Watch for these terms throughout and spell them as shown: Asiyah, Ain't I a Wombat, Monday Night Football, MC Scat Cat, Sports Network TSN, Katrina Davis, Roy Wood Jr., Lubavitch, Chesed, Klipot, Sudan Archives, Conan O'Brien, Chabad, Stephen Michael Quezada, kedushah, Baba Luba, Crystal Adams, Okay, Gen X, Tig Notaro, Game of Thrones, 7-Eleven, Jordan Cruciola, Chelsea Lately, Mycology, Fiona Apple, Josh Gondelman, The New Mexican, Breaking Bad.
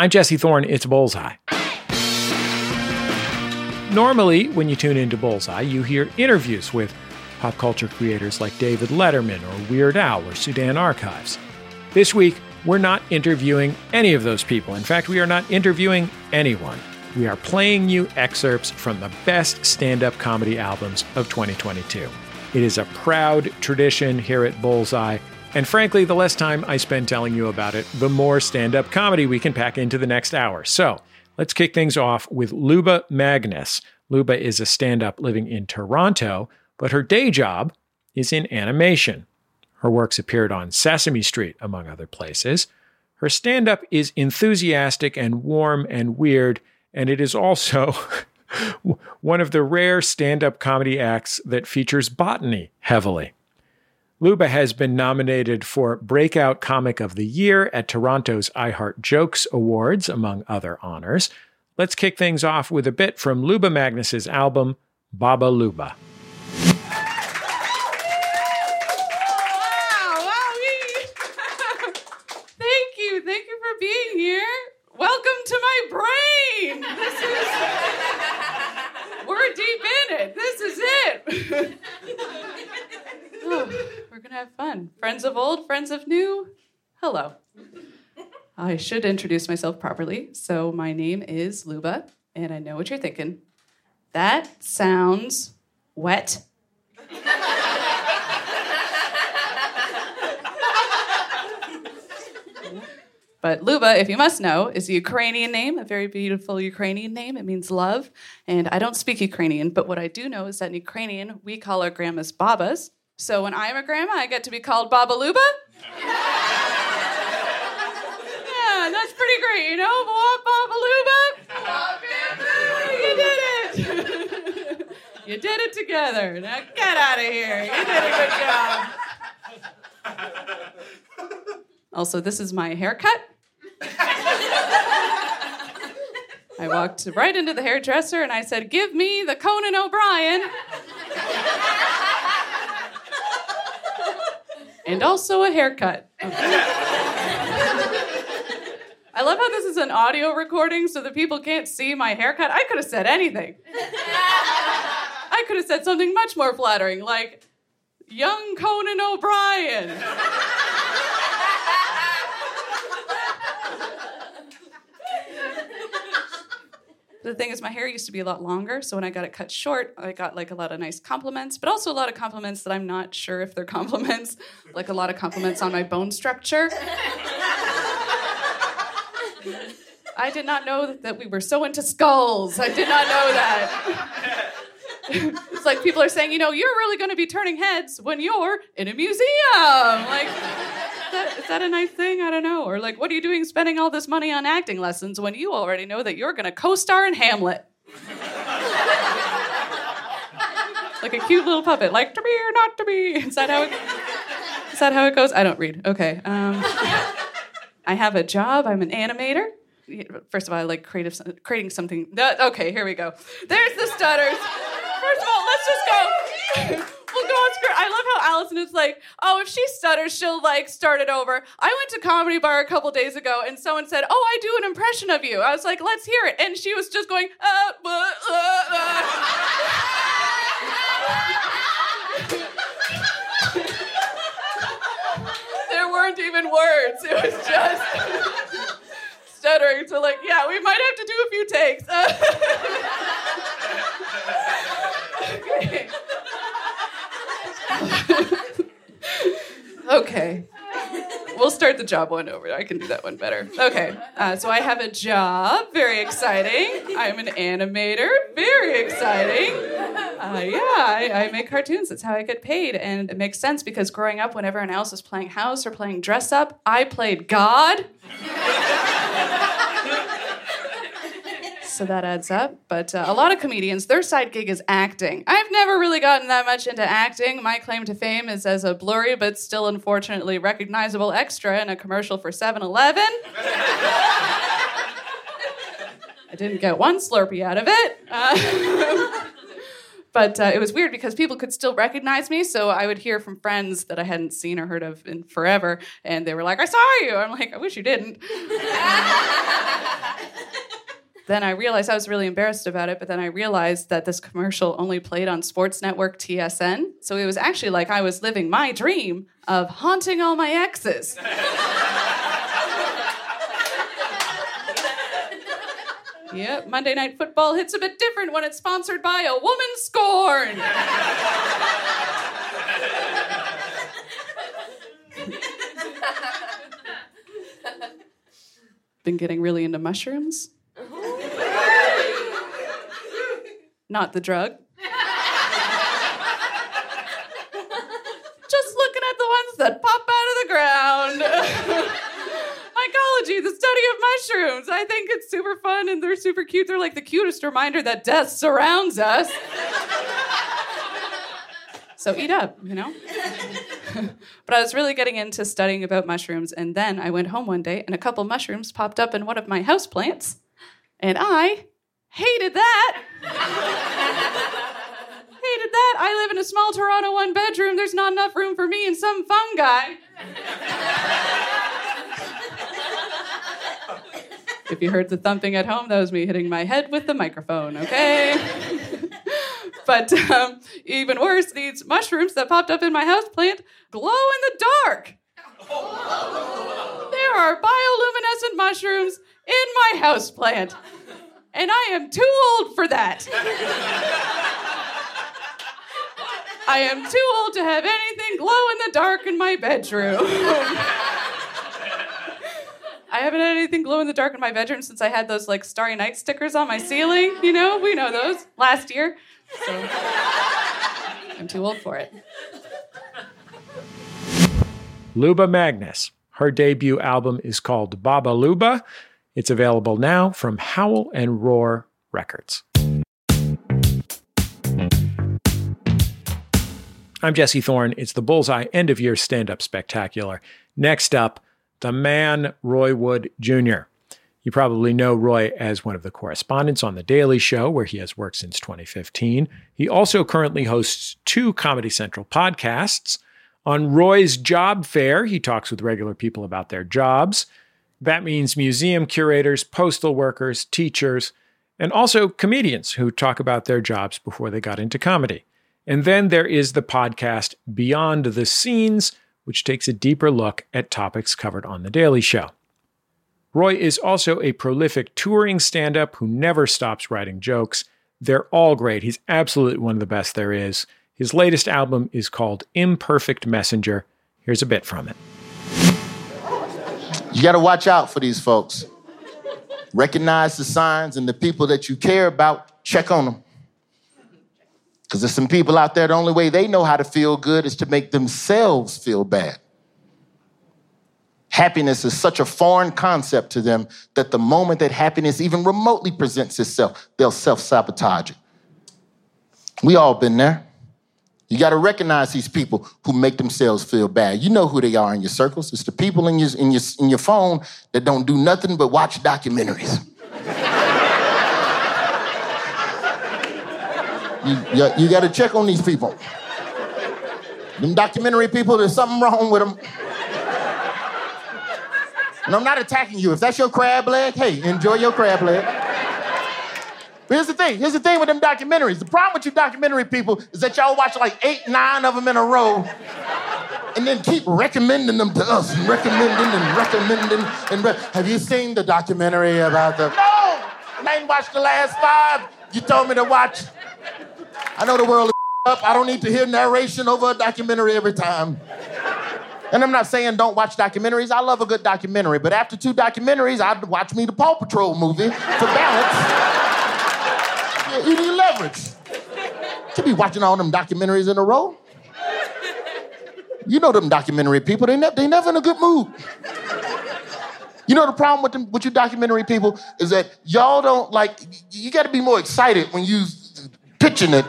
I'm Jesse Thorne. It's Bullseye. Normally, when you tune into Bullseye, you hear interviews with pop culture creators like David Letterman or Weird Al or Sudan Archives. This week, we're not interviewing any of those people. In fact, we are not interviewing anyone. We are playing you excerpts from the best stand-up comedy albums of 2022. It is a proud tradition here at Bullseye, and frankly, the less time I spend telling you about it, the more stand-up comedy we can pack into the next hour. So let's kick things off with Luba Magnus. Luba is a stand-up living in Toronto, but her day job is in animation. Her works appeared on Sesame Street, among other places. Her stand-up is enthusiastic and warm and weird, and it is also one of the rare stand-up comedy acts that features botany heavily. Luba has been nominated for Breakout Comic of the Year at Toronto's iHeart Jokes Awards, among other honors. Let's kick things off with a bit from Luba Magnus's album, Baba Luba. Have fun. Friends of old, friends of new, hello. I should introduce myself properly. So my name is Luba, and I know what you're thinking. That sounds wet. But Luba, if you must know, is a Ukrainian name, a very beautiful Ukrainian name. It means love. And I don't speak Ukrainian, but what I do know is that in Ukrainian, we call our grandmas babas. So when I'm a grandma, I get to be called Baba Luba? Yeah, that's pretty great, you know? Baba Luba? You did it! You did it together. Now get out of here. You did a good job. Also, this is my haircut. I walked right into the hairdresser and I said, "Give me the Conan O'Brien." And also a haircut. Okay. I love how this is an audio recording so that people can't see my haircut. I could have said anything. I could have said something much more flattering, like, "Young Conan O'Brien." The thing is, my hair used to be a lot longer, so when I got it cut short, I got like a lot of nice compliments, but also a lot of compliments that I'm not sure if they're compliments, like a lot of compliments on my bone structure. I did not know that we were so into skulls. I did not know that. It's like people are saying, you know, you're really going to be turning heads when you're in a museum. Like, is that a nice thing? I don't know. Or like, what are you doing spending all this money on acting lessons when you already know that you're going to co-star in Hamlet? Like a cute little puppet, like, to be or not to be. Is that how it goes? I don't read. Okay. I have a job. I'm an animator. First of all, I like creating something. Okay, here we go. There's the stutters. First of all, let's just go. We'll go on script. I love how Allison is like, "Oh, if she stutters, she'll like start it over." I went to Comedy Bar a couple days ago, and someone said, "Oh, I do an impression of you." I was like, "Let's hear it," and she was just going, There weren't even words. It was just stuttering. So like, yeah, we might have to do a few takes. Okay. Okay. We'll start the job one over. I can do that one better. Okay. So I have a job. Very exciting. I'm an animator. Very exciting. I make cartoons. That's how I get paid. And it makes sense because growing up, when everyone else was playing house or playing dress up, I played God. So that adds up. But a lot of comedians, their side gig is acting. I've never really gotten that much into acting. My claim to fame is as a blurry but still unfortunately recognizable extra in a commercial for 7-Eleven. I didn't get one Slurpee out of it. But it was weird because people could still recognize me, so I would hear from friends that I hadn't seen or heard of in forever, and they were like, "I saw you." I'm like, "I wish you didn't." Then I realized, I was really embarrassed about it, but then I realized that this commercial only played on sports network TSN. So it was actually like I was living my dream of haunting all my exes. Yep, Monday Night Football hits a bit different when it's sponsored by a woman scorned. Been getting really into mushrooms. Not the drug. Just looking at the ones that pop out of the ground. Mycology, the study of mushrooms. I think it's super fun and they're super cute. They're like the cutest reminder that death surrounds us. So eat up, you know? But I was really getting into studying about mushrooms, and then I went home one day and a couple mushrooms popped up in one of my houseplants, and I hated that. Hated that. I live in a small Toronto one-bedroom. There's not enough room for me and some fungi. If you heard the thumping at home, that was me hitting my head with the microphone, okay? But even worse, these mushrooms that popped up in my houseplant glow in the dark. Oh. There are bioluminescent mushrooms in my houseplant. And I am too old for that. I am too old to have anything glow in the dark in my bedroom. I haven't had anything glow in the dark in my bedroom since I had those like Starry Night stickers on my ceiling. You know, we know those last year. So I'm too old for it. Luba Magnus. Her debut album is called Baba Luba. It's available now from Howl and Roar Records. I'm Jesse Thorne. It's the Bullseye end-of-year stand-up spectacular. Next up, the man Roy Wood Jr. You probably know Roy as one of the correspondents on The Daily Show, where he has worked since 2015. He also currently hosts 2 Comedy Central podcasts. On Roy's Job Fair, he talks with regular people about their jobs. That means museum curators, postal workers, teachers, and also comedians who talk about their jobs before they got into comedy. And then there is the podcast Beyond the Scenes, which takes a deeper look at topics covered on The Daily Show. Roy is also a prolific touring stand-up who never stops writing jokes. They're all great. He's absolutely one of the best there is. His latest album is called Imperfect Messenger. Here's a bit from it. You got to watch out for these folks. Recognize the signs, and the people that you care about, check on them. Because there's some people out there, the only way they know how to feel good is to make themselves feel bad. Happiness is such a foreign concept to them that the moment that happiness even remotely presents itself, they'll self-sabotage it. We all been there. You got to recognize these people who make themselves feel bad. You know who they are in your circles. It's the people in your phone that don't do nothing but watch documentaries. You got to check on these people. Them documentary people, there's something wrong with them. And I'm not attacking you. If that's your crab leg, hey, enjoy your crab leg. But here's the thing with them documentaries. The problem with you documentary people is that y'all watch like 8, 9 of them in a row and then keep recommending them to us and recommending. Have you seen the documentary about the... No! I ain't watched the last 5 you told me to watch. I know the world is up. I don't need to hear narration over a documentary every time. And I'm not saying don't watch documentaries. I love a good documentary. But after 2 documentaries, I'd watch me the Paw Patrol movie for balance. You need leverage. To be watching all them documentaries in a row. You know them documentary people. They never in a good mood. You know the problem with you documentary people is that y'all don't like... You got to be more excited when you... pitching it.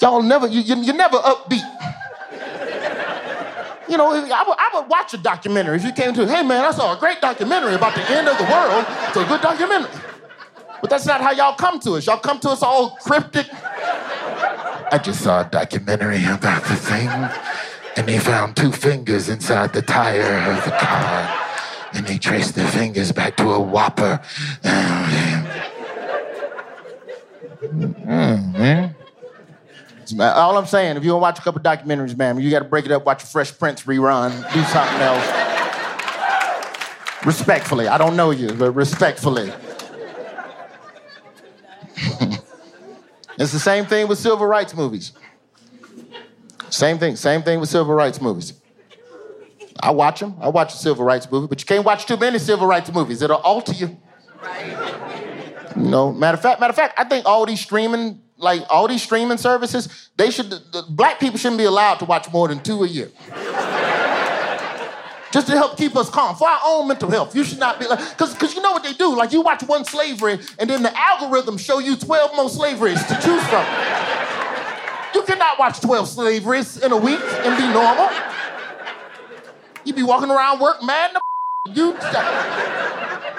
Y'all never, you're never upbeat. You know, I would watch a documentary if you came to, hey man, I saw a great documentary about the end of the world. It's a good documentary. But that's not how y'all come to us. Y'all come to us all cryptic. I just saw a documentary about the thing, and they found 2 fingers inside the tire of the car. and they trace their fingers back to a whopper. Man. All I'm saying, if you don't watch a couple documentaries, man, you got to break it up, watch a Fresh Prince rerun, do something else. Respectfully. I don't know you, but respectfully. It's the same thing with civil rights movies. Same thing with civil rights movies. I watch them. I watch a civil rights movie, but you can't watch too many civil rights movies. It'll alter you. Right. No, matter of fact, I think all these streaming services, black people shouldn't be allowed to watch more than two a year. Just to help keep us calm. For our own mental health, you should not be like, because you know what they do, like you watch one slavery and then the algorithm show you 12 more slaveries to choose from. You cannot watch 12 slaveries in a week and be normal. You be walking around work mad and you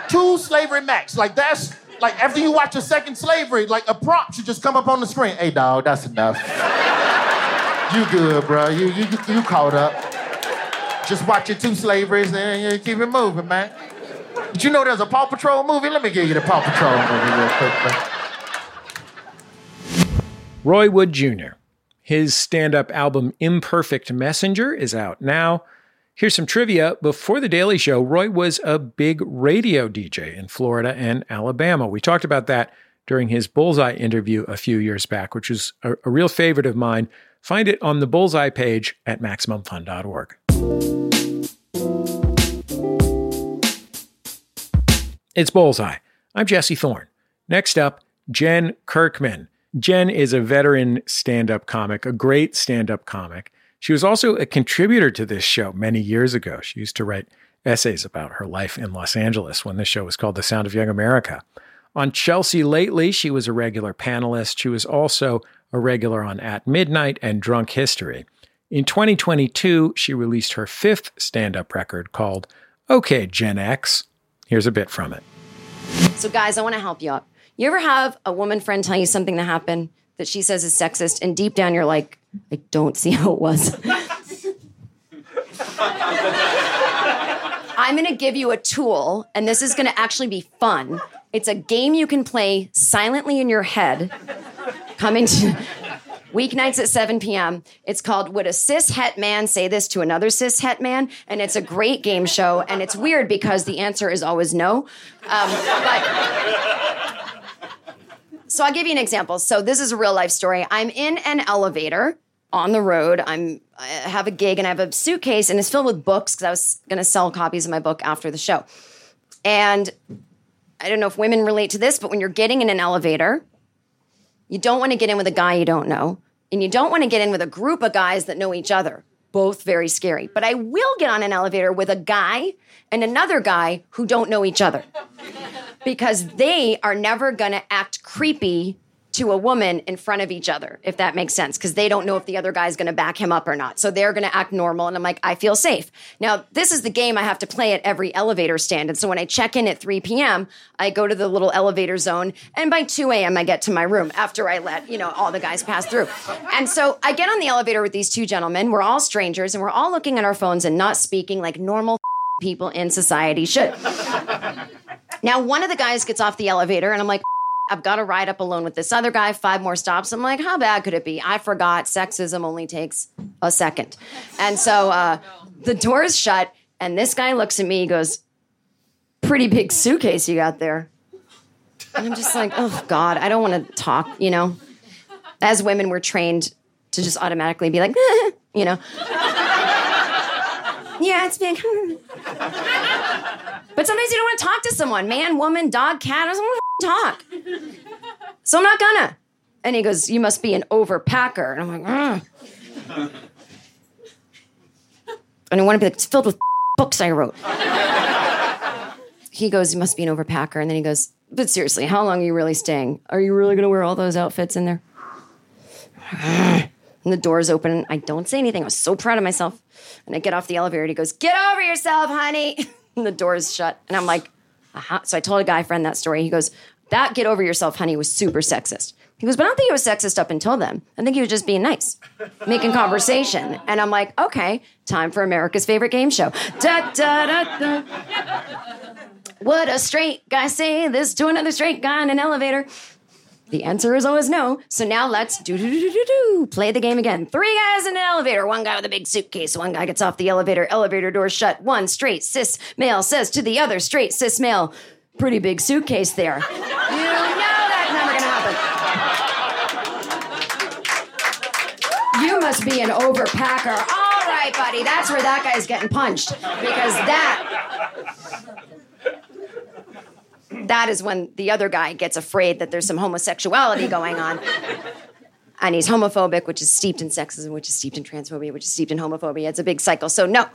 two slavery max. Like that's, like after you watch a second slavery, like a prompt should just come up on the screen. Hey dog, that's enough. You good, bro, you caught up. Just watch your two slaveries and you keep it moving, man. But you know there's a Paw Patrol movie? Let me give you the Paw Patrol movie real quick, man. Roy Wood Jr. His stand-up album, Imperfect Messenger, is out now. Here's some trivia. Before The Daily Show, Roy was a big radio DJ in Florida and Alabama. We talked about that during his Bullseye interview a few years back, which is a real favorite of mine. Find it on the Bullseye page at MaximumFun.org. It's Bullseye. I'm Jesse Thorne. Next up, Jen Kirkman. Jen is a veteran stand-up comic, a great stand-up comic. She was also a contributor to this show many years ago. She used to write essays about her life in Los Angeles when the show was called The Sound of Young America. On Chelsea Lately, she was a regular panelist. She was also a regular on At Midnight and Drunk History. In 2022, she released her fifth stand-up record called Okay, Gen X. Here's a bit from it. So guys, I want to help you out. You ever have a woman friend tell you something that happened that she says is sexist, and deep down you're like, I don't see how it was. I'm going to give you a tool, and this is going to actually be fun. It's a game you can play silently in your head, coming to weeknights at 7 p.m. It's called Would a Cis Het Man Say This to Another Cis Het Man? And it's a great game show, and it's weird because the answer is always no. So I'll give you an example. So this is a real life story. I'm in an elevator on the road. I have a gig and I have a suitcase and it's filled with books because I was going to sell copies of my book after the show. And I don't know if women relate to this, but when you're getting in an elevator, you don't want to get in with a guy you don't know. And you don't want to get in with a group of guys that know each other. Both very scary. But I will get on an elevator with a guy and another guy who don't know each other. Because they are never going to act creepy to a woman in front of each other, if that makes sense. Because they don't know if the other guy's going to back him up or not. So they're going to act normal. And I'm like, I feel safe. Now, this is the game I have to play at every elevator stand. And so when I check in at 3 p.m., I go to the little elevator zone. And by 2 a.m., I get to my room after I let, all the guys pass through. And so I get on the elevator with these two gentlemen. We're all strangers. And we're all looking at our phones and not speaking like normal people in society should. Now, one of the guys gets off the elevator, and I'm like, I've got to ride up alone with this other guy, 5 more stops. I'm like, how bad could it be? I forgot. Sexism only takes a second. And so the door is shut, and this guy looks at me. He goes, pretty big suitcase you got there. And I'm just like, oh, God, I don't want to talk, As women, we're trained to just automatically be like, Yeah, it's big. But sometimes you don't want to talk to someone. Man, woman, dog, cat. I just don't want to talk. So I'm not gonna. And he goes, you must be an overpacker. And I'm like, ugh. And I want to be like, it's filled with books I wrote. He goes, you must be an overpacker. And then he goes, but seriously, how long are you really staying? Are you really going to wear all those outfits in there? And the door's open. I don't say anything. I was so proud of myself. And I get off the elevator. And he goes, get over yourself, honey. And the door is shut. And I'm like, aha. So I told a guy friend that story. He goes, that get over yourself, honey, was super sexist. He goes, but I don't think he was sexist up until then. I think he was just being nice, making conversation. And I'm like, okay, time for America's favorite game show. Da, da, da, da. Would a straight guy say this to another straight guy in an elevator? The answer is always no. So now let's do play the game again. Three guys in an elevator. One guy with a big suitcase. One guy gets off the elevator. Elevator door shut. One straight cis male says to the other straight cis male, pretty big suitcase there. You know that's never going to happen. You must be an overpacker. All right, buddy. That's where that guy's getting punched. Because that is when the other guy gets afraid that there's some homosexuality going on. And he's homophobic, which is steeped in sexism, which is steeped in transphobia, which is steeped in homophobia. It's a big cycle. So no,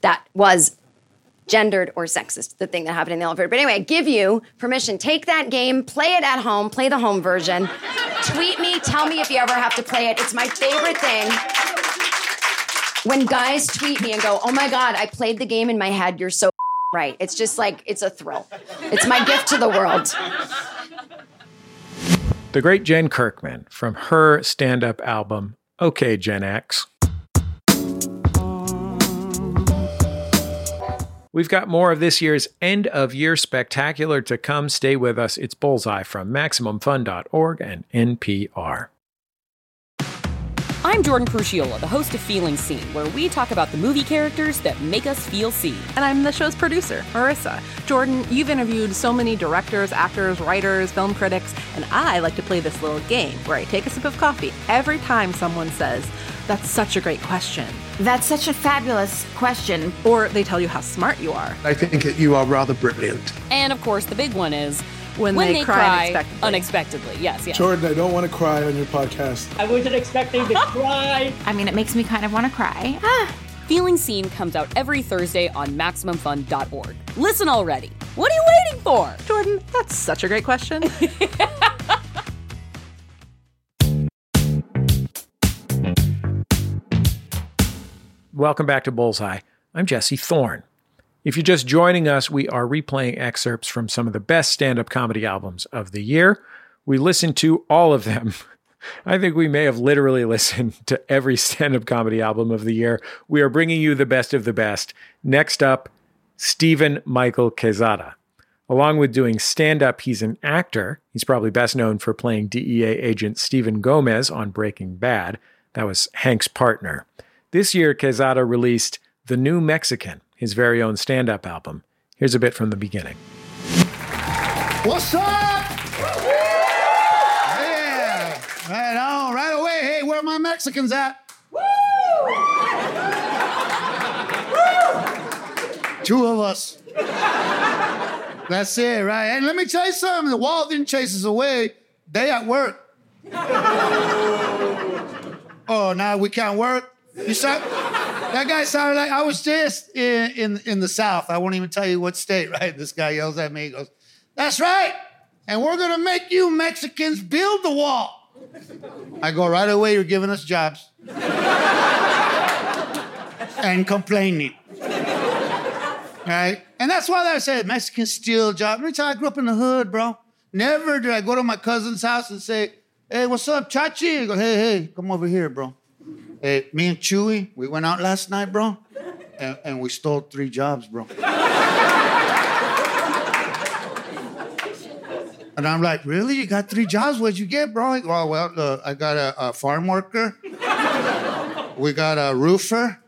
that was gendered or sexist, the thing that happened in the elevator. But anyway, I give you permission. Take that game, play it at home, play the home version. Tweet me, tell me if you ever have to play it. It's my favorite thing. When guys tweet me and go, oh my God, I played the game in my head, you're so right. It's just like, it's a thrill. It's my gift to the world. The great Jen Kirkman from her stand-up album, Okay, Gen X. We've got more of this year's end-of-year spectacular to come. Stay with us. It's Bullseye from MaximumFun.org and NPR. I'm Jordan Cruciola, the host of Feeling Seen, where we talk about the movie characters that make us feel seen. And I'm the show's producer, Marissa. Jordan, you've interviewed so many directors, actors, writers, film critics, and I like to play this little game where I take a sip of coffee every time someone says, that's such a great question. That's such a fabulous question. Or they tell you how smart you are. I think that you are rather brilliant. And of course, the big one is, When they cry unexpectedly. Yes. Jordan, I don't want to cry on your podcast. I wasn't expecting to cry. I mean, it makes me kind of want to cry. Feeling Seen comes out every Thursday on MaximumFun.org. Listen already. What are you waiting for? Jordan, that's such a great question. Welcome back to Bullseye. I'm Jesse Thorne. If you're just joining us, we are replaying excerpts from some of the best stand-up comedy albums of the year. We listened to all of them. I think we may have literally listened to every stand-up comedy album of the year. We are bringing you the best of the best. Next up, Stephen Michael Quezada. Along with doing stand-up, he's an actor. He's probably best known for playing DEA agent Stephen Gomez on Breaking Bad. That was Hank's partner. This year, Quezada released The New Mexican, his very own stand-up album. Here's a bit from the beginning. What's up? Yeah, right on, right away. Hey, where are my Mexicans at? Woo! Two of us. That's it, right? And let me tell you something. The wall didn't chase us away. They at work. Oh, now we can't work? You suck? That guy sounded like I was just in the South. I won't even tell you what state, right? This guy yells at me. He goes, that's right. And we're going to make you Mexicans build the wall. I go, right away, you're giving us jobs. And complaining. Right? And that's why I said Mexicans steal jobs. Every time I grew up in the hood, bro. Never did I go to my cousin's house and say, hey, what's up, Chachi? I go, hey, come over here, bro. Hey, me and Chewy, we went out last night, bro, and we stole 3 jobs, bro. And I'm like, really? You got 3 jobs? What'd you get, bro? I go, oh, well, I got a farm worker, we got a roofer,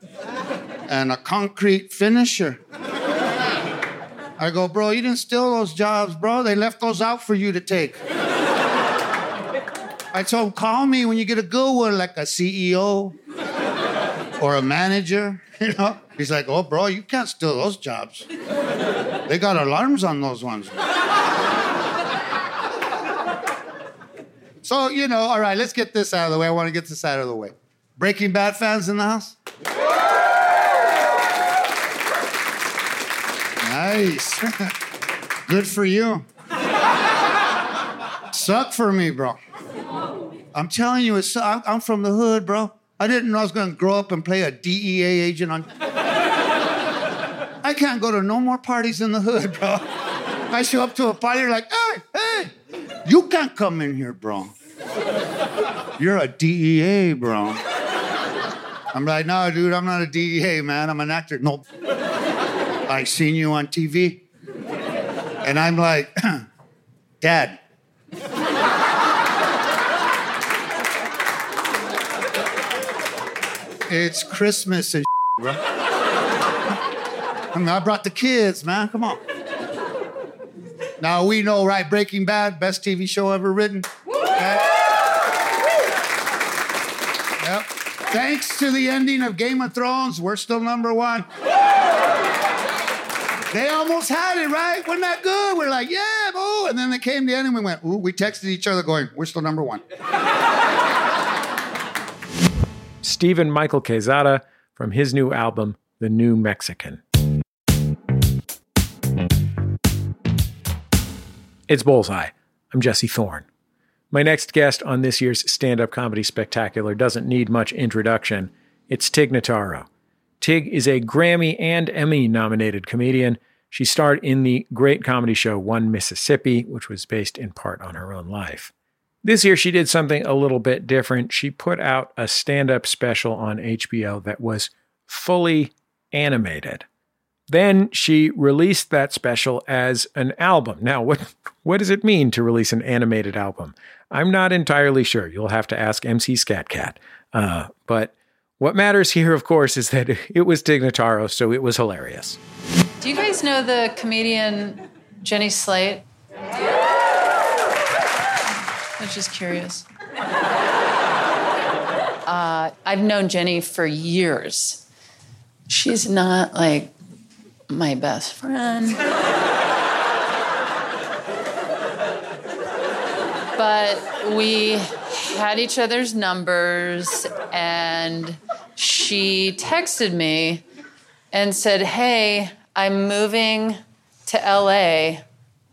and a concrete finisher. I go, bro, you didn't steal those jobs, bro. They left those out for you to take. I told him, call me when you get a good one, like a CEO or a manager, you know? He's like, oh, bro, you can't steal those jobs. They got alarms on those ones. So, you know, all right, let's get this out of the way. I want to get this out of the way. Breaking Bad fans in the house? Nice. Good for you. Suck for me, bro. I'm telling you, I'm from the hood, bro. I didn't know I was going to grow up and play a DEA agent on... I can't go to no more parties in the hood, bro. I show up to a party like, hey, you can't come in here, bro. You're a DEA, bro. I'm like, no, dude, I'm not a DEA, man. I'm an actor. Nope. I seen you on TV. And I'm like, Dad. It's Christmas and shit, bro. I mean, I brought the kids, man. Come on. Now we know, right? Breaking Bad, best TV show ever written. Yep. Thanks to the ending of Game of Thrones, we're still number one. They almost had it, right? Wasn't that good? We're like, yeah, boo. And then they came to the end and we went, ooh, we texted each other going, we're still number one. Stephen Michael Quezada from his new album, The New Mexican. It's Bullseye. I'm Jesse Thorne. My next guest on this year's stand-up comedy spectacular doesn't need much introduction. It's Tig Notaro. Tig is a Grammy and Emmy-nominated comedian. She starred in the great comedy show One Mississippi, which was based in part on her own life. This year, she did something a little bit different. She put out a stand-up special on HBO that was fully animated. Then she released that special as an album. Now, what does it mean to release an animated album? I'm not entirely sure. You'll have to ask MC Scat Cat. But what matters here, of course, is that it was Tig Notaro, so it was hilarious. Do you guys know the comedian Jenny Slate? I was just curious. I've known Jenny for years. She's not like my best friend. But we had each other's numbers, and she texted me and said, hey, I'm moving to LA.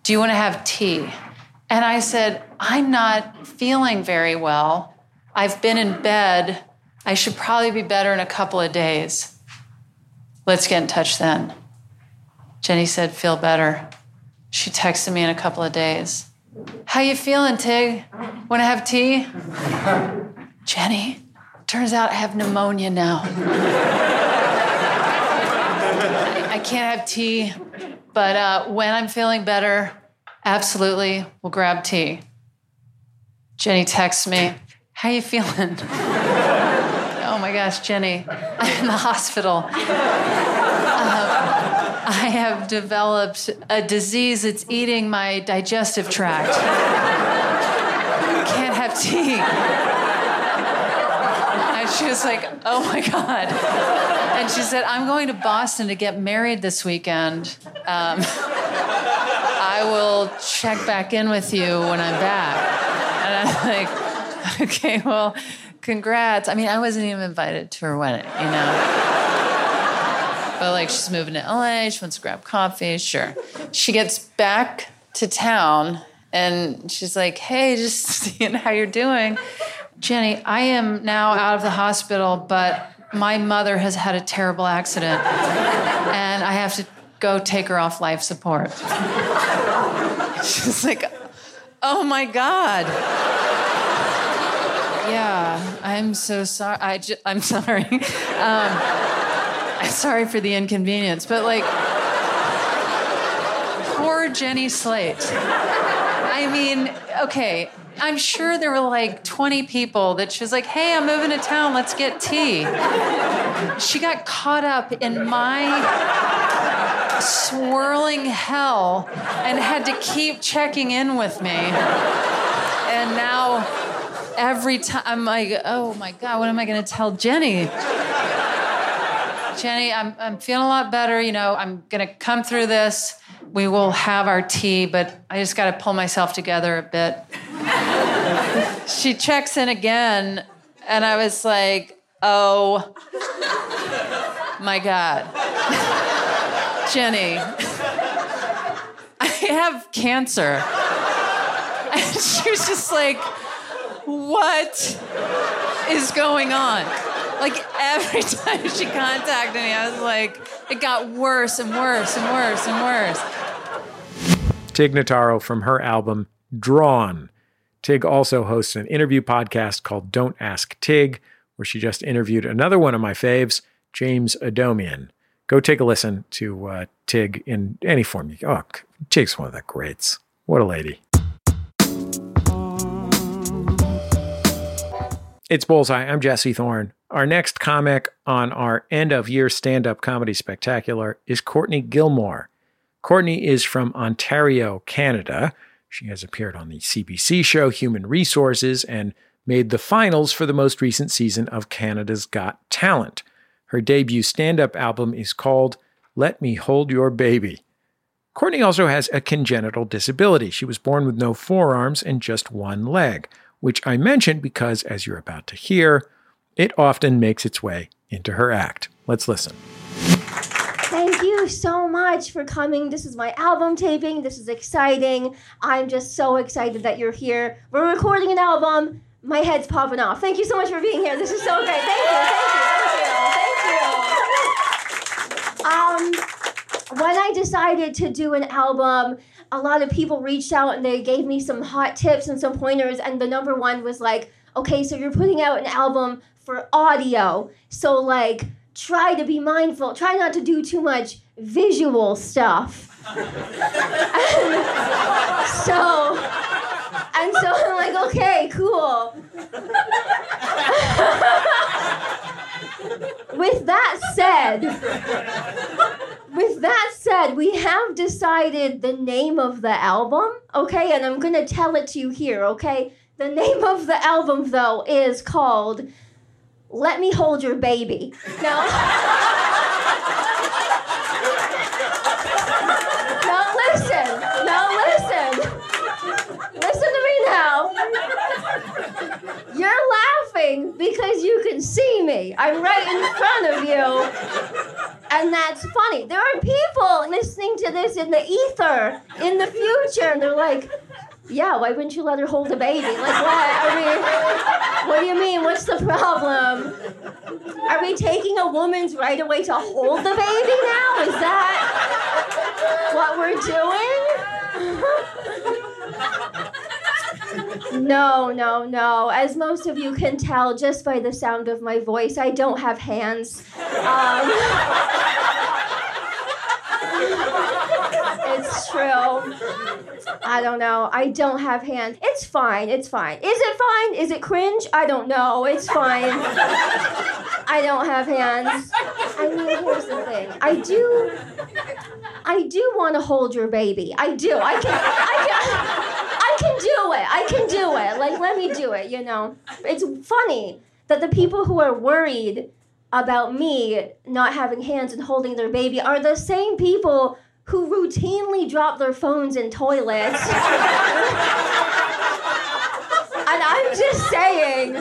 Do you want to have tea? And I said, I'm not feeling very well. I've been in bed. I should probably be better in a couple of days. Let's get in touch then. Jenny said, feel better. She texted me in a couple of days. How you feeling, Tig? Want to have tea? Jenny, turns out I have pneumonia now. I can't have tea, but when I'm feeling better, absolutely, we'll grab tea. Jenny texts me, how you feeling? Oh my gosh, Jenny, I'm in the hospital. I have developed a disease that's eating my digestive tract. Can't have tea. And she was like, oh my God. And she said, I'm going to Boston to get married this weekend. I will check back in with you when I'm back. And I'm like, okay, well, congrats. I mean, I wasn't even invited to her wedding, you know? But like, she's moving to LA, she wants to grab coffee, sure. She gets back to town and she's like, hey, just seeing how you're doing. Jenny, I am now out of the hospital, but my mother has had a terrible accident and I have to go take her off life support. She's like, oh my God. Yeah, I'm so sorry. I'm sorry. I'm sorry for the inconvenience, but like, poor Jenny Slate. I mean, okay, I'm sure there were like 20 people that she was like, hey, I'm moving to town, let's get tea. She got caught up in my swirling hell and had to keep checking in with me. And now every time, I'm like, oh my God, what am I gonna tell Jenny? Jenny, I'm feeling a lot better. You know, I'm going to come through this. We will have our tea, but I just got to pull myself together a bit. She checks in again, and I was like, oh, my God. Jenny, I have cancer. And she was just like, what is going on? Like, every time she contacted me, I was like, it got worse and worse and worse and worse. Tig Notaro from her album, Drawn. Tig also hosts an interview podcast called Don't Ask Tig, where she just interviewed another one of my faves, James Adomian. Go take a listen to Tig in any form. Oh, Tig's one of the greats. What a lady. It's Bullseye. I'm Jesse Thorne. Our next comic on our end-of-year stand-up comedy spectacular is Courtney Gilmore. Courtney is from Ontario, Canada. She has appeared on the CBC show Human Resources and made the finals for the most recent season of Canada's Got Talent. Her debut stand-up album is called Let Me Hold Your Baby. Courtney also has a congenital disability. She was born with no forearms and just one leg, which I mentioned because, as you're about to hear, it often makes its way into her act. Let's listen. Thank you so much for coming. This is my album taping. This is exciting. I'm just so excited that you're here. We're recording an album. My head's popping off. Thank you so much for being here. This is so great. Thank you. When I decided to do an album, a lot of people reached out and they gave me some hot tips and some pointers. And the number one was like, okay, so you're putting out an album for audio. So like, try to be mindful. Try not to do too much visual stuff. and so I'm like, okay, cool. With that said, we have decided the name of the album, okay? And I'm gonna tell it to you here, okay? The name of the album, though, is called Let Me Hold Your Baby. Now, Listen to me now. You're laughing because you can see me. I'm right in front of you. And that's funny. There are people listening to this in the ether in the future, and they're like, yeah, why wouldn't you let her hold a baby? Like, what? What do you mean? What's the problem? Are we taking a woman's right away to hold the baby now? Is that what we're doing? No. As most of you can tell just by the sound of my voice, I don't have hands. It's true. I don't know. I don't have hands. It's fine. Is it fine? Is it cringe? I don't know. It's fine. I don't have hands. I mean, here's the thing. I do want to hold your baby. I do. I can do it. Like, let me do it, you know. It's funny that the people who are worried about me not having hands and holding their baby are the same people who routinely drop their phones in toilets. And I'm just saying,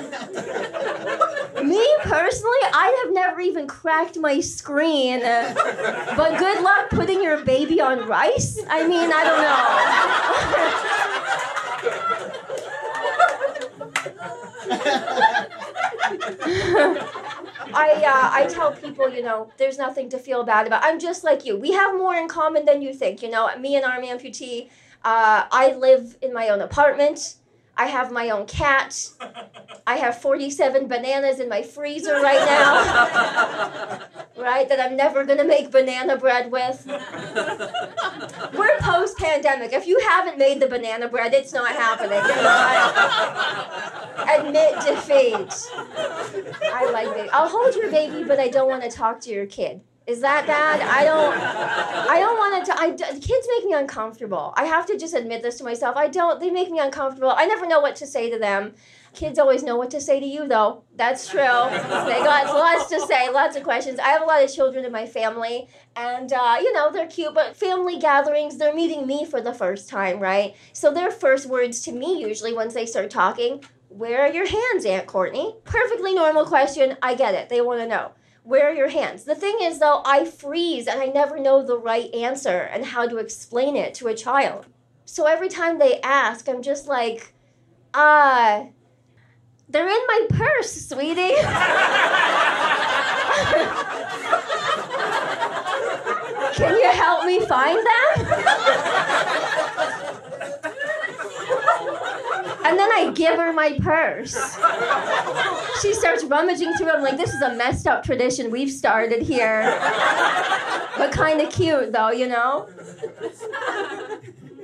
me personally, I have never even cracked my screen, but good luck putting your baby on rice? I mean, I don't know. I tell people, you know, there's nothing to feel bad about. I'm just like you. We have more in common than you think, you know. Me and Arm Amputee, I live in my own apartment. I have my own cat. I have 47 bananas in my freezer right now. Right? That I'm never going to make banana bread with. We're post-pandemic. If you haven't made the banana bread, it's not happening. You know, admit defeat. I like baby. I'll hold your baby, but I don't want to talk to your kid. Is that bad? I don't want to, kids make me uncomfortable. I have to just admit this to myself. They make me uncomfortable. I never know what to say to them. Kids always know what to say to you, though. That's true. They got lots to say, lots of questions. I have a lot of children in my family, and, you know, they're cute, but family gatherings, they're meeting me for the first time, right? So their first words to me, usually, once they start talking, where are your hands, Aunt Courtney? Perfectly normal question. I get it. They want to know. Where are your hands? The thing is, though, I freeze and I never know the right answer and how to explain it to a child. So every time they ask, I'm just like, they're in my purse, sweetie. Can you help me find them? And then I I give her my purse. She starts rummaging through it. I'm like, this is a messed up tradition we've started here. But kind of cute, though, you know?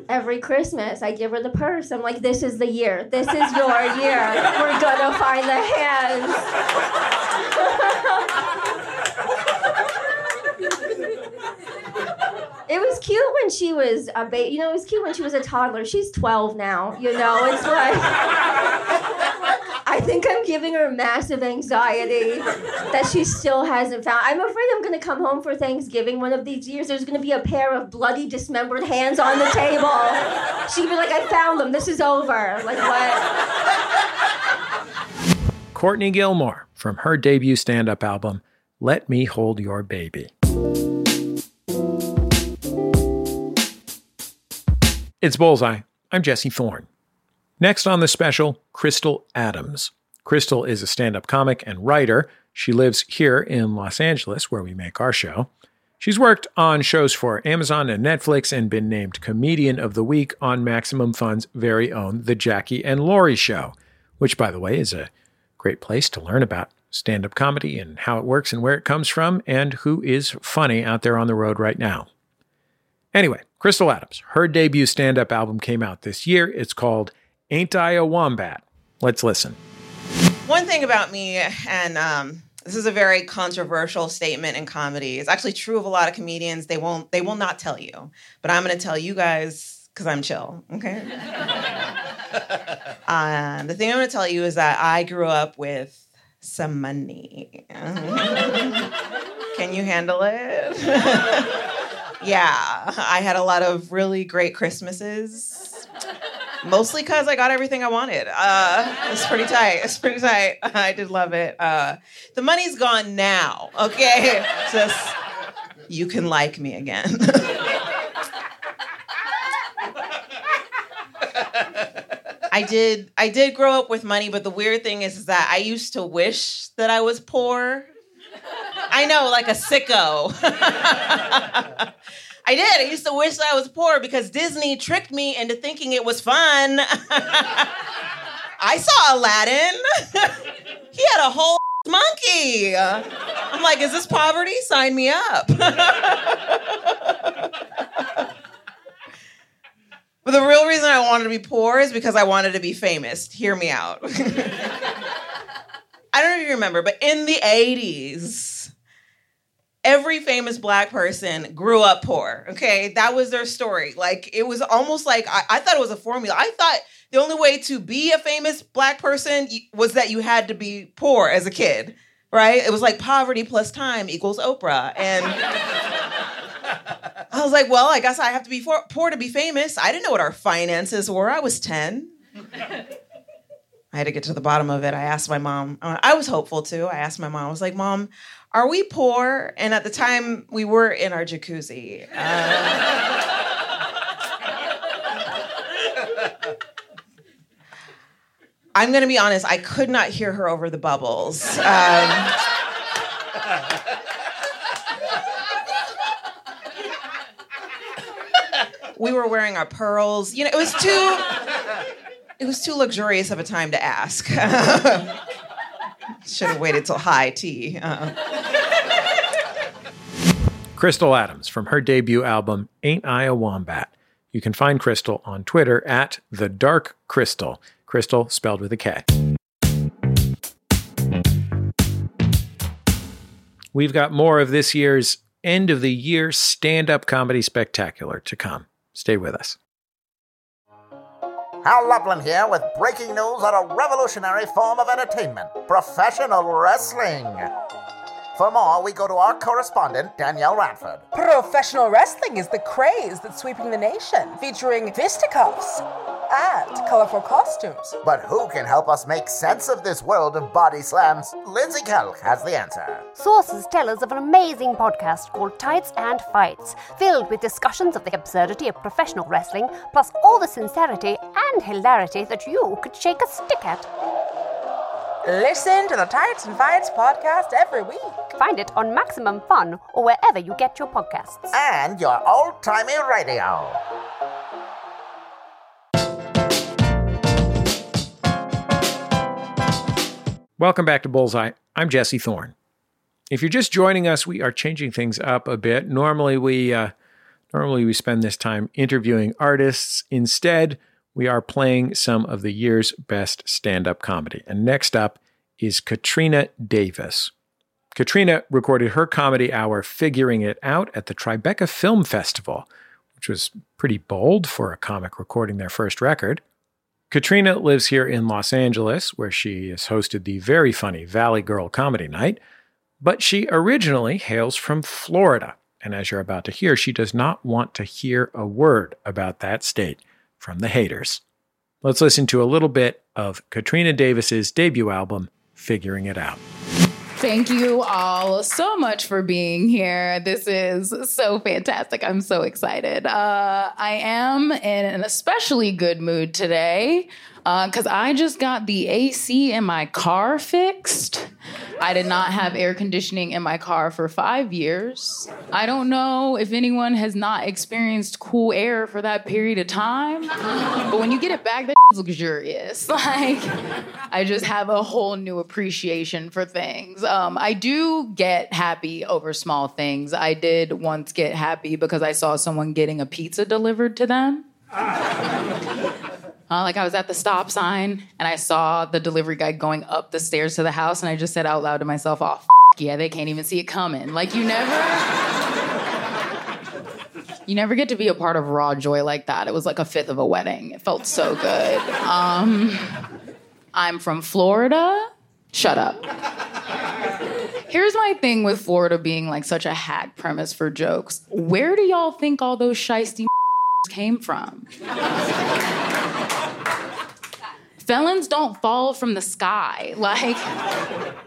Every Christmas, I give her the purse. I'm like, this is the year. This is your year. We're gonna find the hands. It was cute when she was a baby. You know, it was cute when she was a toddler. She's 12 now, you know? It's like, I think I'm giving her massive anxiety that she still hasn't found. I'm afraid I'm going to come home for Thanksgiving one of these years. There's going to be a pair of bloody, dismembered hands on the table. She'd be like, I found them. This is over. Like, what? Courtney Gilmore from her debut stand-up album, Let Me Hold Your Baby. It's Bullseye. I'm Jesse Thorne. Next on the special, Crystal Adams. Crystal is a stand-up comic and writer. She lives here in Los Angeles, where we make our show. She's worked on shows for Amazon and Netflix and been named Comedian of the Week on Maximum Fun's very own The Jackie and Laurie Show, which, by the way, is a great place to learn about stand-up comedy and how it works and where it comes from and who is funny out there on the road right now. Anyway, Crystal Adams, her debut stand-up album came out this year. It's called Ain't I a Wombat? Let's listen. One thing about me, and this is a very controversial statement in comedy. It's actually true of a lot of comedians. They will not tell you, but I'm going to tell you guys because I'm chill, okay? The thing I'm going to tell you is that I grew up with some money. Can you handle it? Yeah, I had a lot of really great Christmases, mostly because I got everything I wanted. It's pretty tight. I did love it. The money's gone now, okay? Just, you can like me again. I did grow up with money, but the weird thing is that I used to wish that I was poor. I know, like a sicko. I did. I used to wish I was poor because Disney tricked me into thinking it was fun. I saw Aladdin. He had a whole monkey. I'm like, is this poverty? Sign me up. But the real reason I wanted to be poor is because I wanted to be famous. Hear me out. I don't know if you remember, but in the 80s, every famous Black person grew up poor, okay? That was their story. Like, it was almost like, I thought it was a formula. I thought the only way to be a famous Black person was that you had to be poor as a kid, right? It was like poverty plus time equals Oprah. And I was like, well, I guess I have to be poor to be famous. I didn't know what our finances were. I was 10. I had to get to the bottom of it. I asked my mom. I was hopeful, too. I asked my mom. I was like, Mom, are we poor? And at the time, we were in our jacuzzi. I'm going to be honest. I could not hear her over the bubbles. We were wearing our pearls. You know, It was too luxurious of a time to ask. Should have waited till high tea. Crystal Adams from her debut album, Ain't I a Wombat. You can find Crystal on Twitter at The Dark Crystal. Crystal spelled with a K. We've got more of this year's end of the year stand-up comedy spectacular to come. Stay with us. Hal Lublin here with breaking news on a revolutionary form of entertainment, professional wrestling. For more, we go to our correspondent, Danielle Radford. Professional wrestling is the craze that's sweeping the nation, featuring fisticuffs and colorful costumes. But who can help us make sense of this world of body slams? Lindsay Kelk has the answer. Sources tell us of an amazing podcast called Tights and Fights, filled with discussions of the absurdity of professional wrestling, plus all the sincerity and hilarity that you could shake a stick at. Listen to the Tights and Fights podcast every week. Find it on Maximum Fun or wherever you get your podcasts. And your old-timey radio. Welcome back to Bullseye. I'm Jesse Thorne. If you're just joining us, we are changing things up a bit. Normally we spend this time interviewing artists. Instead, we are playing some of the year's best stand-up comedy. And next up is Katrina Davis. Katrina recorded her comedy hour, Figuring It Out, at the Tribeca Film Festival, which was pretty bold for a comic recording their first record. Katrina lives here in Los Angeles, where she has hosted the very funny Valley Girl Comedy Night, but she originally hails from Florida, and as you're about to hear, she does not want to hear a word about that state from the haters. Let's listen to a little bit of Katrina Davis's debut album, Figuring It Out. Thank you all so much for being here. This is so fantastic. I'm so excited. I am in an especially good mood today because I just got the AC in my car fixed. I did not have air conditioning in my car for 5 years. I don't know if anyone has not experienced cool air for that period of time, but when you get it back, that is luxurious. Like, I just have a whole new appreciation for things. I do get happy over small things. I did once get happy because I saw someone getting a pizza delivered to them. Like I was at the stop sign and I saw the delivery guy going up the stairs to the house, and I just said out loud to myself, oh, yeah, they can't even see it coming. Like, you never get to be a part of raw joy like that. It was like a fifth of a wedding. It felt so good. I'm from Florida. Shut up. Here's my thing with Florida being like such a hack premise for jokes. Where do y'all think all those shiesty came from? Felons don't fall from the sky. Like,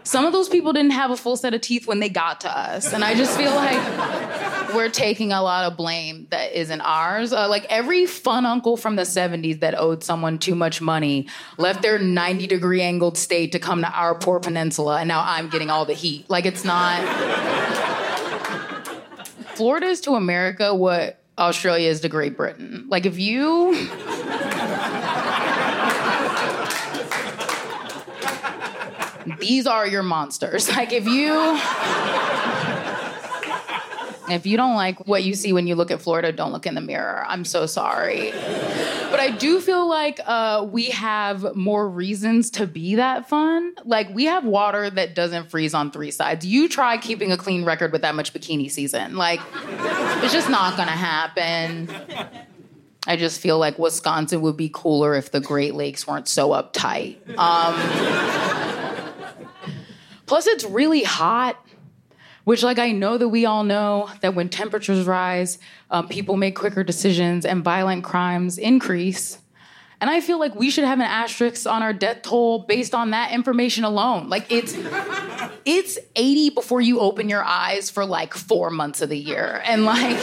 some of those people didn't have a full set of teeth when they got to us. And I just feel like we're taking a lot of blame that isn't ours. Like, every fun uncle from the 70s that owed someone too much money left their 90-degree angled state to come to our poor peninsula, and now I'm getting all the heat. Like, it's not... Florida is to America what Australia is to Great Britain. Like, if you... These are your monsters. Like, if you don't like what you see when you look at Florida, don't look in the mirror. I'm so sorry. But I do feel like we have more reasons to be that fun. Like, we have water that doesn't freeze on three sides. You try keeping a clean record with that much bikini season. Like, it's just not gonna happen. I just feel like Wisconsin would be cooler if the Great Lakes weren't so uptight. Plus, it's really hot, which, like, I know that we all know that when temperatures rise, people make quicker decisions and violent crimes increase. And I feel like we should have an asterisk on our death toll based on that information alone. Like, it's 80 before you open your eyes for, like, 4 months of the year. And, like,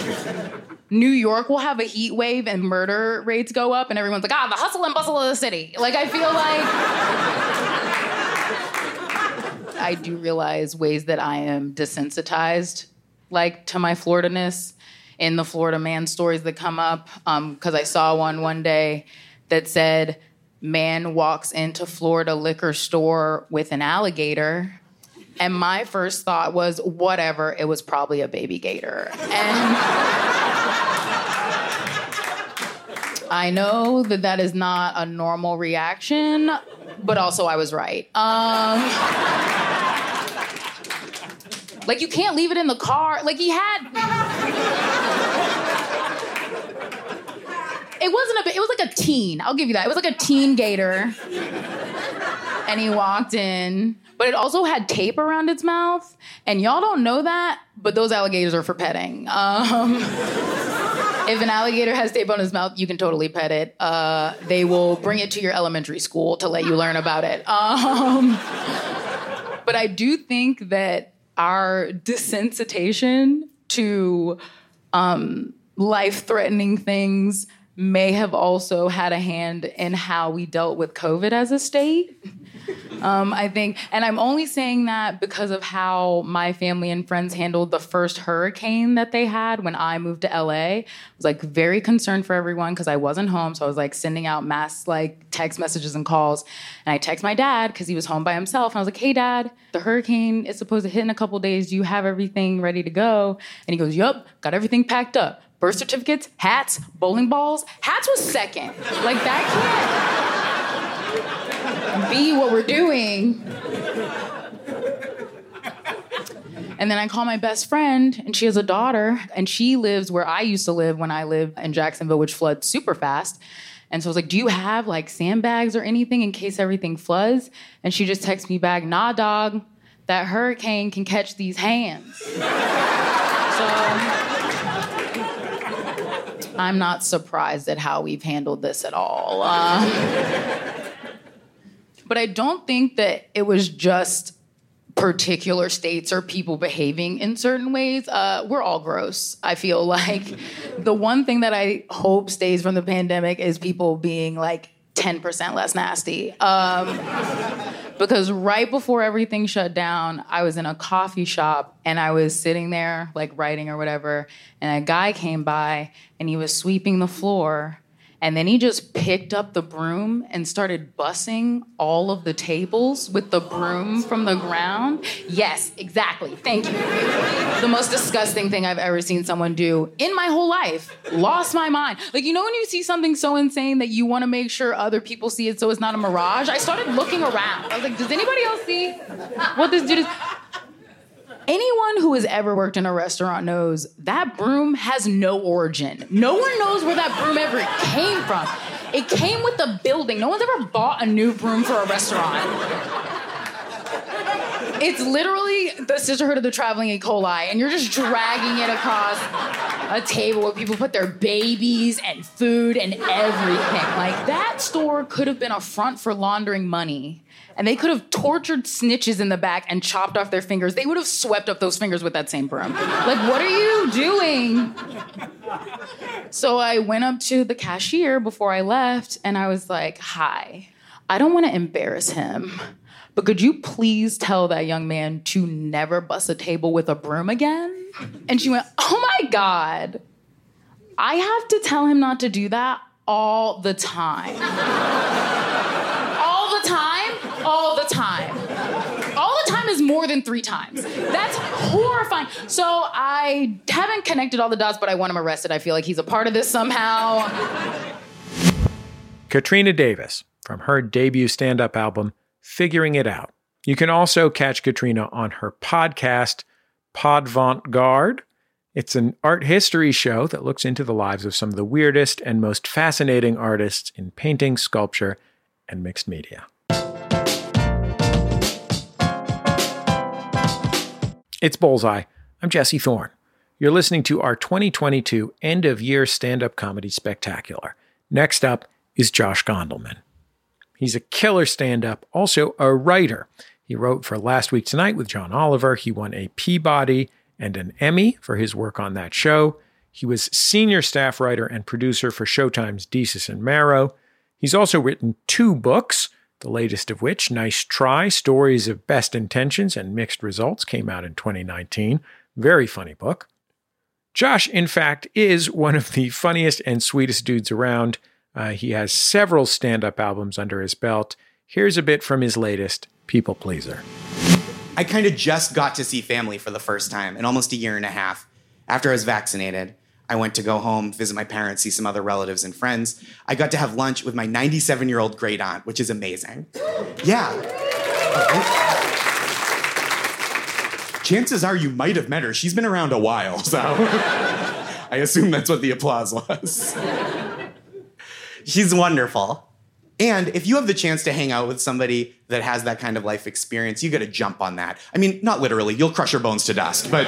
New York will have a heat wave and murder rates go up, and everyone's like, the hustle and bustle of the city. Like, I feel like... I do realize ways that I am desensitized, like, to my Florida-ness in the Florida man stories that come up. Because I saw one day that said, man walks into Florida liquor store with an alligator. And my first thought was, whatever, it was probably a baby gator. And I know that that is not a normal reaction, but also I was right. Like, you can't leave it in the car. Like, it was like a teen. I'll give you that. It was like a teen gator. And he walked in. But it also had tape around its mouth. And y'all don't know that, but those alligators are for petting. If an alligator has tape on his mouth, you can totally pet it. They will bring it to your elementary school to let you learn about it. But I do think that our desensitization to life-threatening things may have also had a hand in how we dealt with COVID as a state. I think, and I'm only saying that because of how my family and friends handled the first hurricane that they had when I moved to LA. I was like very concerned for everyone because I wasn't home. So I was like sending out mass like text messages and calls. And I text my dad because he was home by himself. And I was like, hey, Dad, the hurricane is supposed to hit in a couple days. Do you have everything ready to go? And he goes, yup, got everything packed up. Birth certificates, hats, bowling balls. Hats was second. Like that can't be what we're doing. And then I call my best friend, and she has a daughter, and she lives where I used to live when I lived in Jacksonville, which floods super fast. And so I was like, do you have like sandbags or anything in case everything floods? And she just texts me back, nah, dog, that hurricane can catch these hands. So I'm not surprised at how we've handled this at all. But I don't think that it was just particular states or people behaving in certain ways. We're all gross, I feel like. The one thing that I hope stays from the pandemic is people being like 10% less nasty. Because right before everything shut down, I was in a coffee shop and I was sitting there like writing or whatever. And a guy came by and he was sweeping the floor. And then he just picked up the broom and started bussing all of the tables with the broom from the ground. Yes, exactly. Thank you. The most disgusting thing I've ever seen someone do in my whole life. Lost my mind. Like, you know when you see something so insane that you want to make sure other people see it so it's not a mirage? I started looking around. I was like, does anybody else see what this dude is? Anyone who has ever worked in a restaurant knows that broom has no origin. No one knows where that broom ever came from. It came with the building. No one's ever bought a new broom for a restaurant. It's literally the Sisterhood of the Traveling E. coli, and you're just dragging it across a table where people put their babies and food and everything. Like, that store could have been a front for laundering money. And they could have tortured snitches in the back and chopped off their fingers. They would have swept up those fingers with that same broom. Like, what are you doing? So I went up to the cashier before I left, and I was like, hi, I don't want to embarrass him, but could you please tell that young man to never bust a table with a broom again? And she went, oh my God, I have to tell him not to do that all the time. All the time is more than 3 times. That's horrifying. So I haven't connected all the dots, but I want him arrested. I feel like he's a part of this somehow. Katrina Davis, from her debut stand-up album, Figuring It Out. You can also catch Katrina on her podcast, Podvant-Garde. It's an art history show that looks into the lives of some of the weirdest and most fascinating artists in painting, sculpture, and mixed media. It's Bullseye. I'm Jesse Thorne. You're listening to our 2022 end-of-year stand-up comedy spectacular. Next up is Josh Gondelman. He's a killer stand-up, also a writer. He wrote for Last Week Tonight with John Oliver. He won a Peabody and an Emmy for his work on that show. He was senior staff writer and producer for Showtime's Desus and Marrow. He's also written 2 books, the latest of which, Nice Try, Stories of Best Intentions and Mixed Results, came out in 2019. Very funny book. Josh, in fact, is one of the funniest and sweetest dudes around. He has several stand-up albums under his belt. Here's a bit from his latest, People Pleaser. I kind of just got to see family for the first time in almost 1.5 years. After I was vaccinated, I went to go home, visit my parents, see some other relatives and friends. I got to have lunch with my 97-year-old great aunt, which is amazing. Yeah. Okay. Chances are you might have met her. She's been around a while, so I assume that's what the applause was. She's wonderful. And if you have the chance to hang out with somebody that has that kind of life experience, you got to jump on that. I mean, not literally. You'll crush your bones to dust, but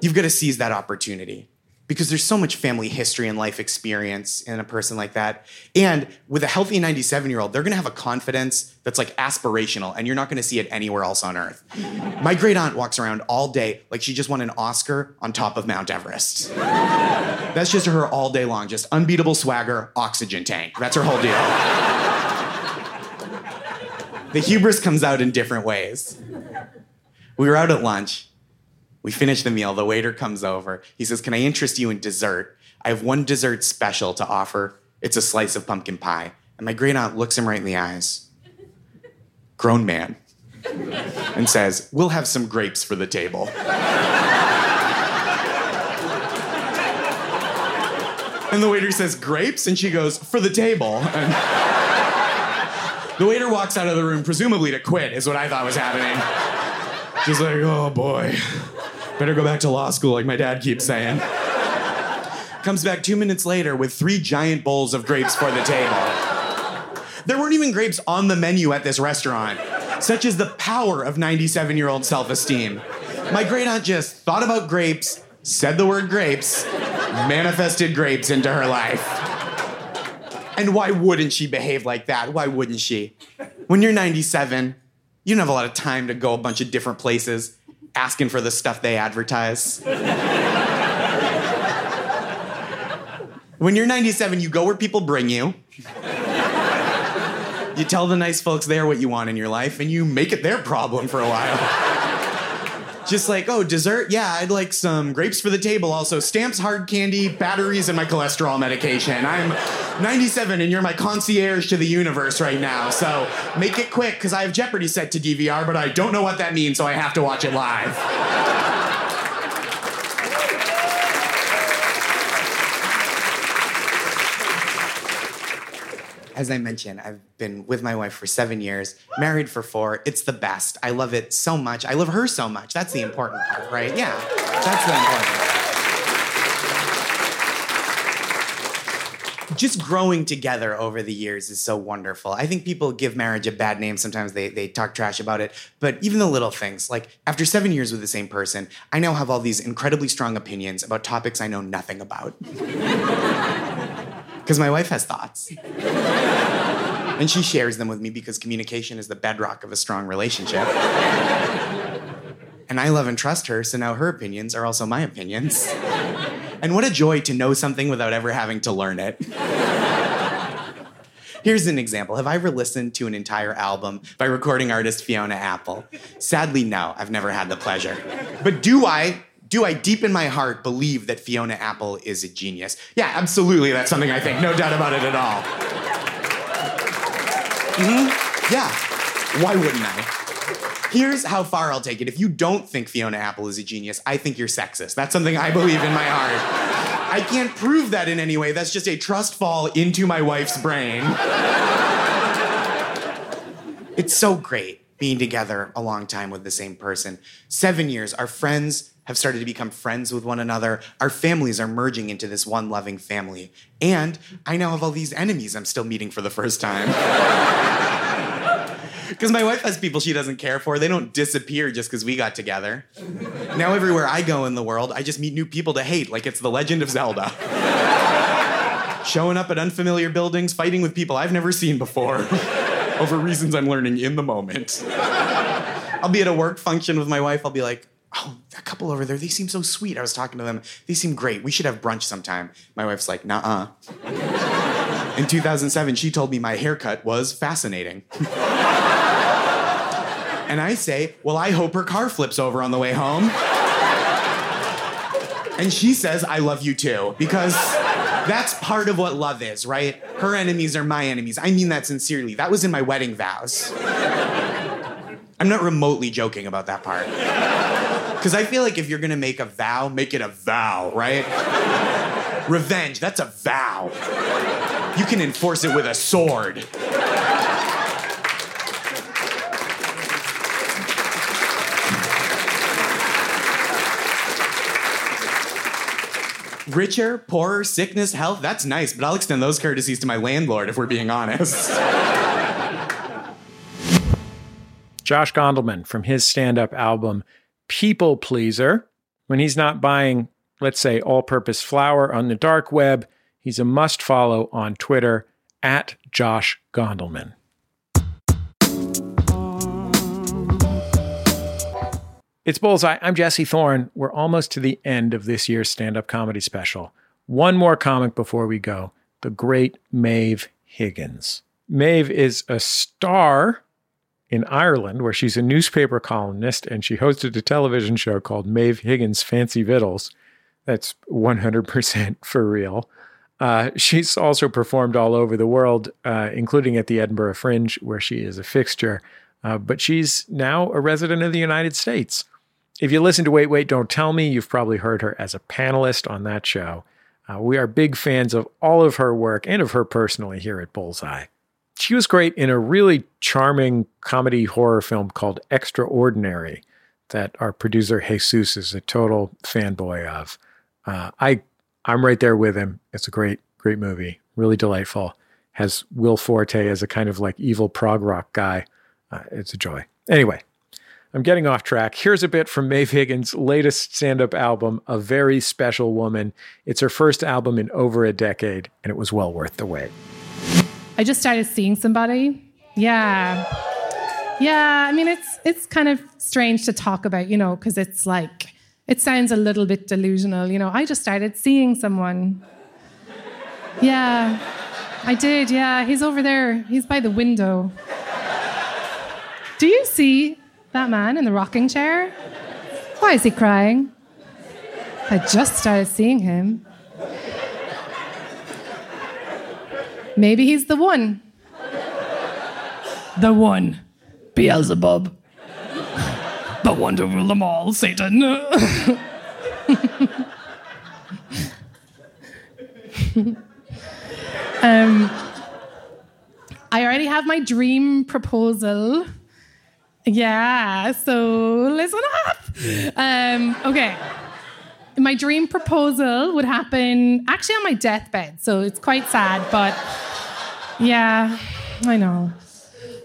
you've got to seize that opportunity. Because there's so much family history and life experience in a person like that. And with a healthy 97-year-old, they're gonna have a confidence that's like aspirational, and you're not gonna see it anywhere else on earth. My great aunt walks around all day like she just won an Oscar on top of Mount Everest. That's just her all day long, just unbeatable swagger, oxygen tank. That's her whole deal. The hubris comes out in different ways. We were out at lunch. We finished the meal. The waiter comes over. He says, "Can I interest you in dessert? I have one dessert special to offer. It's a slice of pumpkin pie." And my great aunt looks him right in the eyes. Grown man. And says, "We'll have some grapes for the table." And the waiter says, "Grapes?" And she goes, "For the table." And the waiter walks out of the room, presumably to quit, is what I thought was happening. She's like, "Oh boy, better go back to law school like my dad keeps saying." Comes back 2 minutes later with 3 giant bowls of grapes for the table. There weren't even grapes on the menu at this restaurant. Such is the power of 97-year-old self-esteem. My great-aunt just thought about grapes, said the word grapes, manifested grapes into her life. And why wouldn't she behave like that? Why wouldn't she? When you're 97, you don't have a lot of time to go a bunch of different places asking for the stuff they advertise. When you're 97, you go where people bring you. You tell the nice folks there what you want in your life, and you make it their problem for a while. Just like, "Oh, dessert? Yeah, I'd like some grapes for the table. Also, stamps, hard candy, batteries, and my cholesterol medication. I'm 97, and you're my concierge to the universe right now. So make it quick, because I have Jeopardy set to DVR, but I don't know what that means, so I have to watch it live." As I mentioned, I've been with my wife for 7 years, married for 4. It's the best. I love it so much. I love her so much. That's the important part, right? Yeah, that's the important part. Just growing together over the years is so wonderful. I think people give marriage a bad name. Sometimes they talk trash about it. But even the little things, like after 7 years with the same person, I now have all these incredibly strong opinions about topics I know nothing about. Because my wife has thoughts. And she shares them with me because communication is the bedrock of a strong relationship. And I love and trust her, so now her opinions are also my opinions. And what a joy to know something without ever having to learn it. Here's an example. Have I ever listened to an entire album by recording artist Fiona Apple? Sadly, no. I've never had the pleasure. But do I deep in my heart believe that Fiona Apple is a genius? Yeah, absolutely, that's something I think. No doubt about it at all. Mm-hmm. Yeah, why wouldn't I? Here's how far I'll take it. If you don't think Fiona Apple is a genius, I think you're sexist. That's something I believe in my heart. I can't prove that in any way. That's just a trust fall into my wife's brain. It's so great being together a long time with the same person. 7 years, our friends have started to become friends with one another. Our families are merging into this one loving family. And I now have all these enemies I'm still meeting for the first time. Because my wife has people she doesn't care for. They don't disappear just because we got together. Now everywhere I go in the world, I just meet new people to hate, like it's The Legend of Zelda. Showing up at unfamiliar buildings, fighting with people I've never seen before over reasons I'm learning in the moment. I'll be at a work function with my wife. I'll be like, "Oh, that couple over there, they seem so sweet. I was talking to them. They seem great. We should have brunch sometime." My wife's like, "Nuh-uh." In 2007, she told me my haircut was fascinating. And I say, "Well, I hope her car flips over on the way home." And she says, "I love you too," because that's part of what love is, right? Her enemies are my enemies. I mean that sincerely. That was in my wedding vows. I'm not remotely joking about that part. Because I feel like if you're going to make a vow, make it a vow, right? Revenge, that's a vow. You can enforce it with a sword. Richer, poorer, sickness, health, that's nice, but I'll extend those courtesies to my landlord if we're being honest. Josh Gondelman, from his stand-up album, People Pleaser. When he's not buying, let's say, all-purpose flour on the dark web, he's a must-follow on Twitter, at Josh Gondelman. It's Bullseye. I'm Jesse Thorne. We're almost to the end of this year's stand-up comedy special. One more comic before we go, the great Maeve Higgins. Maeve is a star in Ireland, where she's a newspaper columnist, and she hosted a television show called Maeve Higgins' Fancy Vittles. That's 100% for real. She's also performed all over the world, including at the Edinburgh Fringe, where she is a fixture. But she's now a resident of the United States. If you listen to Wait, Wait, Don't Tell Me, you've probably heard her as a panelist on that show. We are big fans of all of her work and of her personally here at Bullseye. She was great in a really charming comedy horror film called Extraordinary that our producer Jesus is a total fanboy of. I'm right there with him. It's a great, great movie. Really delightful. Has Will Forte as a kind of like evil prog rock guy. It's a joy. Anyway, I'm getting off track. Here's a bit from Maeve Higgins' latest stand-up album, A Very Special Woman. It's her first album in over a decade, and it was well worth the wait. I just started seeing somebody. Yeah. I mean, it's kind of strange to talk about, you know, because it's like, it sounds a little bit delusional. You know, I just started seeing someone. Yeah, I did. Yeah, he's over there. He's by the window. Do you see that man in the rocking chair? Why is he crying? I just started seeing him. Maybe he's the one. The one. Beelzebub. The one to rule them all, Satan. I already have my dream proposal. Yeah, so listen up. Okay. My dream proposal would happen actually on my deathbed, so it's quite sad, but yeah, I know.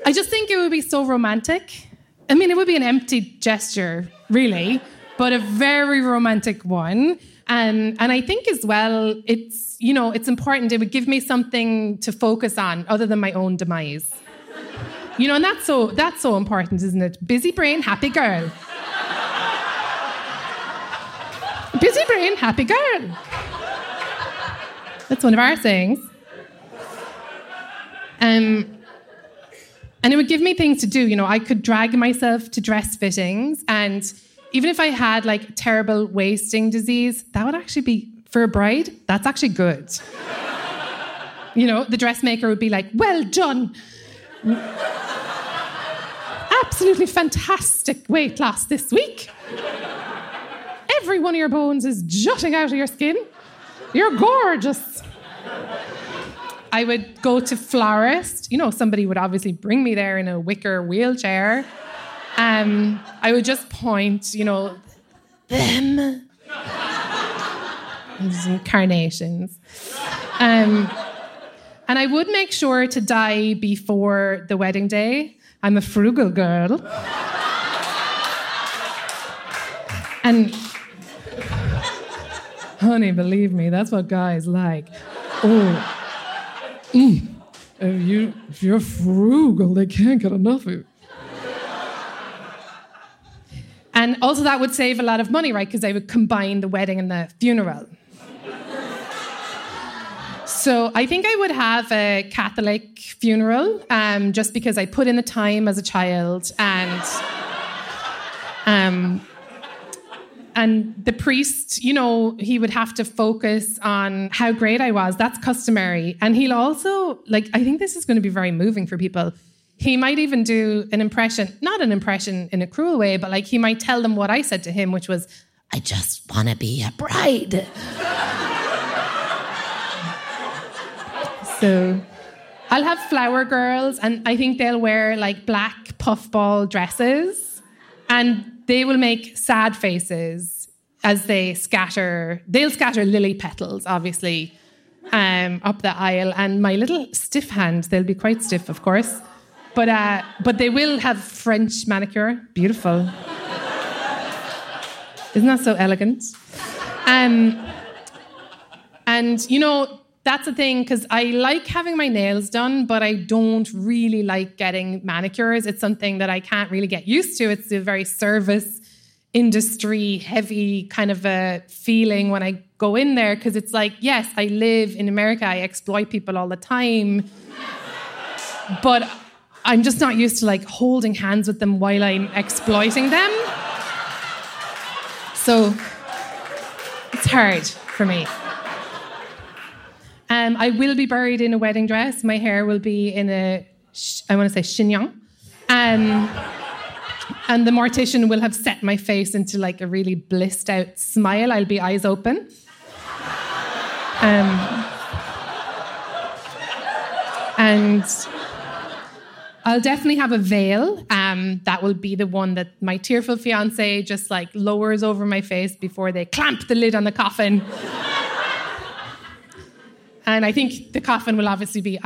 I just think it would be so romantic. I mean, it would be an empty gesture, really, but a very romantic one. And I think as well, it's, you know, it's important. It would give me something to focus on other than my own demise. You know, and that's so important, isn't it? Busy brain, happy girl. Busy brain, happy girl. That's one of our sayings. And it would give me things to do. You know, I could drag myself to dress fittings. And even if I had like terrible wasting disease, that would actually be, for a bride, that's actually good. You know, the dressmaker would be like, well done. Absolutely fantastic weight loss this week. Every one of your bones is jutting out of your skin. You're gorgeous. I would go to florist. You know, somebody would obviously bring me there in a wicker wheelchair. I would just point, you know, them. Carnations. And I would make sure to die before the wedding day. I'm a frugal girl. And, honey, believe me, that's what guys like. Oh. If you're frugal, they can't get enough of you. And also that would save a lot of money, right? Because they would combine the wedding and the funeral. So I think I would have a Catholic funeral, just because I put in the time as a child, and the priest, you know, he would have to focus on how great I was. That's customary. And he'll also, like, I think this is going to be very moving for people. He might even do an impression, not an impression in a cruel way, but like he might tell them what I said to him, which was, I just want to be a bride. So I'll have flower girls, and I think they'll wear like black puffball dresses, and they will make sad faces as they scatter. They'll scatter lily petals, obviously, up the aisle. And my little stiff hand, they'll be quite stiff, of course. But they will have French manicure. Beautiful. Isn't that so elegant? And, you know, that's the thing, because I like having my nails done, but I don't really like getting manicures. It's something that I can't really get used to. It's a very service industry heavy kind of a feeling when I go in there, because it's like, yes, I live in America. I exploit people all the time. But I'm just not used to like holding hands with them while I'm exploiting them. So it's hard for me. I will be buried in a wedding dress. My hair will be in a, I want to say chignon. And the mortician will have set my face into like a really blissed out smile. I'll be eyes open. And I'll definitely have a veil. That will be the one that my tearful fiancé just like lowers over my face before they clamp the lid on the coffin. And I think the coffin will obviously be